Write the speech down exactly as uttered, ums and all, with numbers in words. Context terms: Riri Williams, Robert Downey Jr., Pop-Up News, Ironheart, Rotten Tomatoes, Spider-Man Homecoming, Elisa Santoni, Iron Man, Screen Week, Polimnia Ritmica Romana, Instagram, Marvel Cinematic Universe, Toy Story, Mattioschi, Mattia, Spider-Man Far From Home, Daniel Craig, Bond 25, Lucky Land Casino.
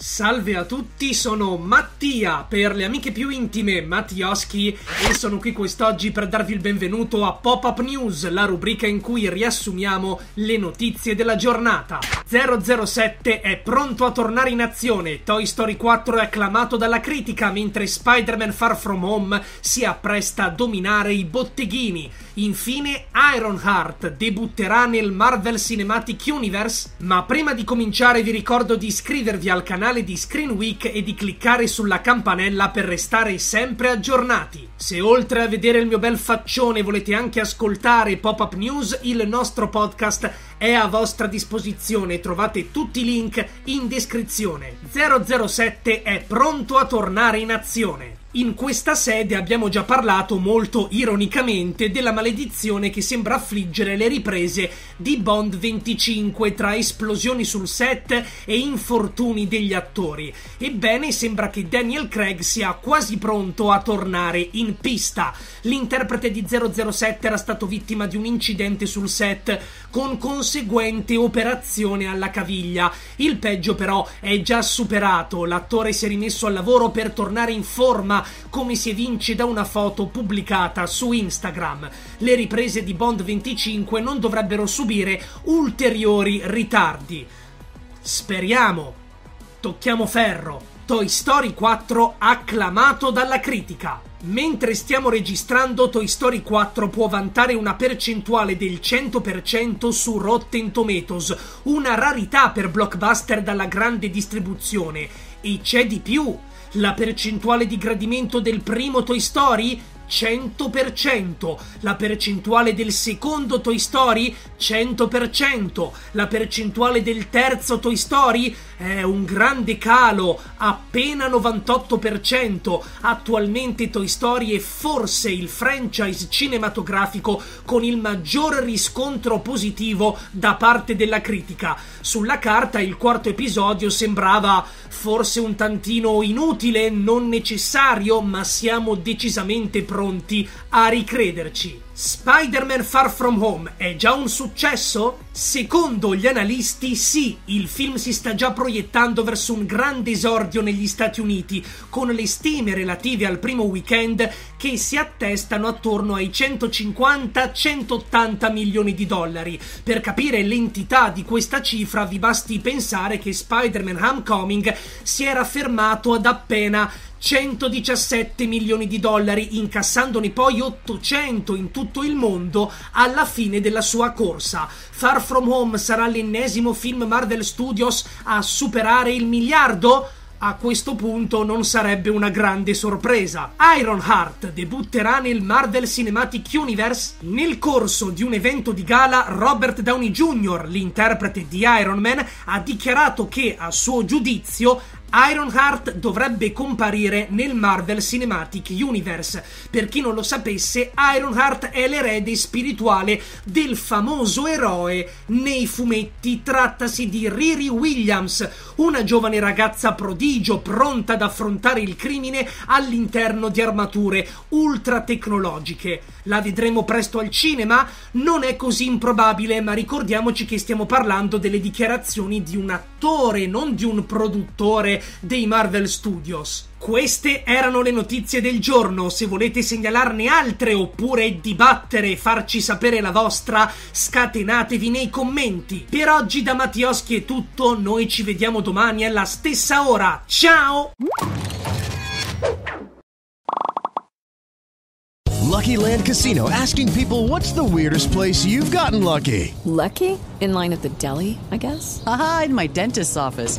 Salve a tutti, sono Mattia, per le amiche più intime Mattioschi, e sono qui quest'oggi per darvi il benvenuto a Pop-Up News, la rubrica in cui riassumiamo le notizie della giornata. zero zero sette è pronto a tornare in azione. Toy Story quattro è acclamato dalla critica, mentre Spider-Man Far From Home si appresta a dominare i botteghini. Infine, Ironheart debutterà nel Marvel Cinematic Universe, ma prima di cominciare vi ricordo di iscrivervi al canale di Screen Week e di cliccare sulla campanella per restare sempre aggiornati. Se oltre a vedere il mio bel faccione volete anche ascoltare Pop-Up News, il nostro podcast è a vostra disposizione, trovate tutti i link in descrizione. zero zero sette è pronto a tornare in azione. In questa sede abbiamo già parlato molto ironicamente della maledizione che sembra affliggere le riprese di Bond venticinque tra esplosioni sul set e infortuni degli attori. Ebbene, sembra che Daniel Craig sia quasi pronto a tornare in pista. L'interprete di zero zero sette era stato vittima di un incidente sul set con conseguente operazione alla caviglia. Il peggio però è già superato, l'attore si è rimesso al lavoro per tornare in forma, come si evince da una foto pubblicata su Instagram. Le riprese di Bond venticinque non dovrebbero subire ulteriori ritardi. Speriamo. Tocchiamo ferro. Toy Story quattro acclamato dalla critica. Mentre stiamo registrando, Toy Story quattro può vantare una percentuale del cento per cento su Rotten Tomatoes, una rarità per blockbuster dalla grande distribuzione. E c'è di più. La percentuale di gradimento del primo Toy Story? cento per cento. La percentuale del secondo Toy Story? cento per cento. La percentuale del terzo Toy Story? È un grande calo, appena novantotto per cento. Attualmente Toy Story è forse il franchise cinematografico con il maggior riscontro positivo da parte della critica. Sulla carta il quarto episodio sembrava forse un tantino inutile, non necessario, ma siamo decisamente pronti pronti a ricrederci. Spider-Man Far From Home è già un successo? Secondo gli analisti sì, il film si sta già proiettando verso un grande esordio negli Stati Uniti, con le stime relative al primo weekend che si attestano attorno ai centocinquanta centottanta milioni di dollari. Per capire l'entità di questa cifra vi basti pensare che Spider-Man Homecoming si era fermato ad appena centodiciassette milioni di dollari, incassandone poi ottocento in tutto il mondo alla fine della sua corsa. Far From Home sarà l'ennesimo film Marvel Studios a superare il miliardo? A questo punto non sarebbe una grande sorpresa. Ironheart debutterà nel Marvel Cinematic Universe? Nel corso di un evento di gala, Robert Downey Junior, l'interprete di Iron Man, ha dichiarato che, a suo giudizio, Ironheart dovrebbe comparire nel Marvel Cinematic Universe. Per chi non lo sapesse, Ironheart è l'erede spirituale del famoso eroe nei fumetti. Trattasi di Riri Williams, una giovane ragazza prodigio pronta ad affrontare il crimine all'interno di armature ultra tecnologiche. La vedremo presto al cinema? Non è così improbabile, ma ricordiamoci che stiamo parlando delle dichiarazioni di un attore, non di un produttore dei Marvel Studios. Queste erano le notizie del giorno. Se volete segnalarne altre oppure dibattere e farci sapere la vostra, scatenatevi nei commenti. Per oggi da Mattioschi è tutto, noi ci vediamo domani alla stessa ora. Ciao! Lucky Land Casino asking people what's the weirdest place you've gotten lucky? Lucky? In line at the deli, I guess? Aha, in my dentist's office.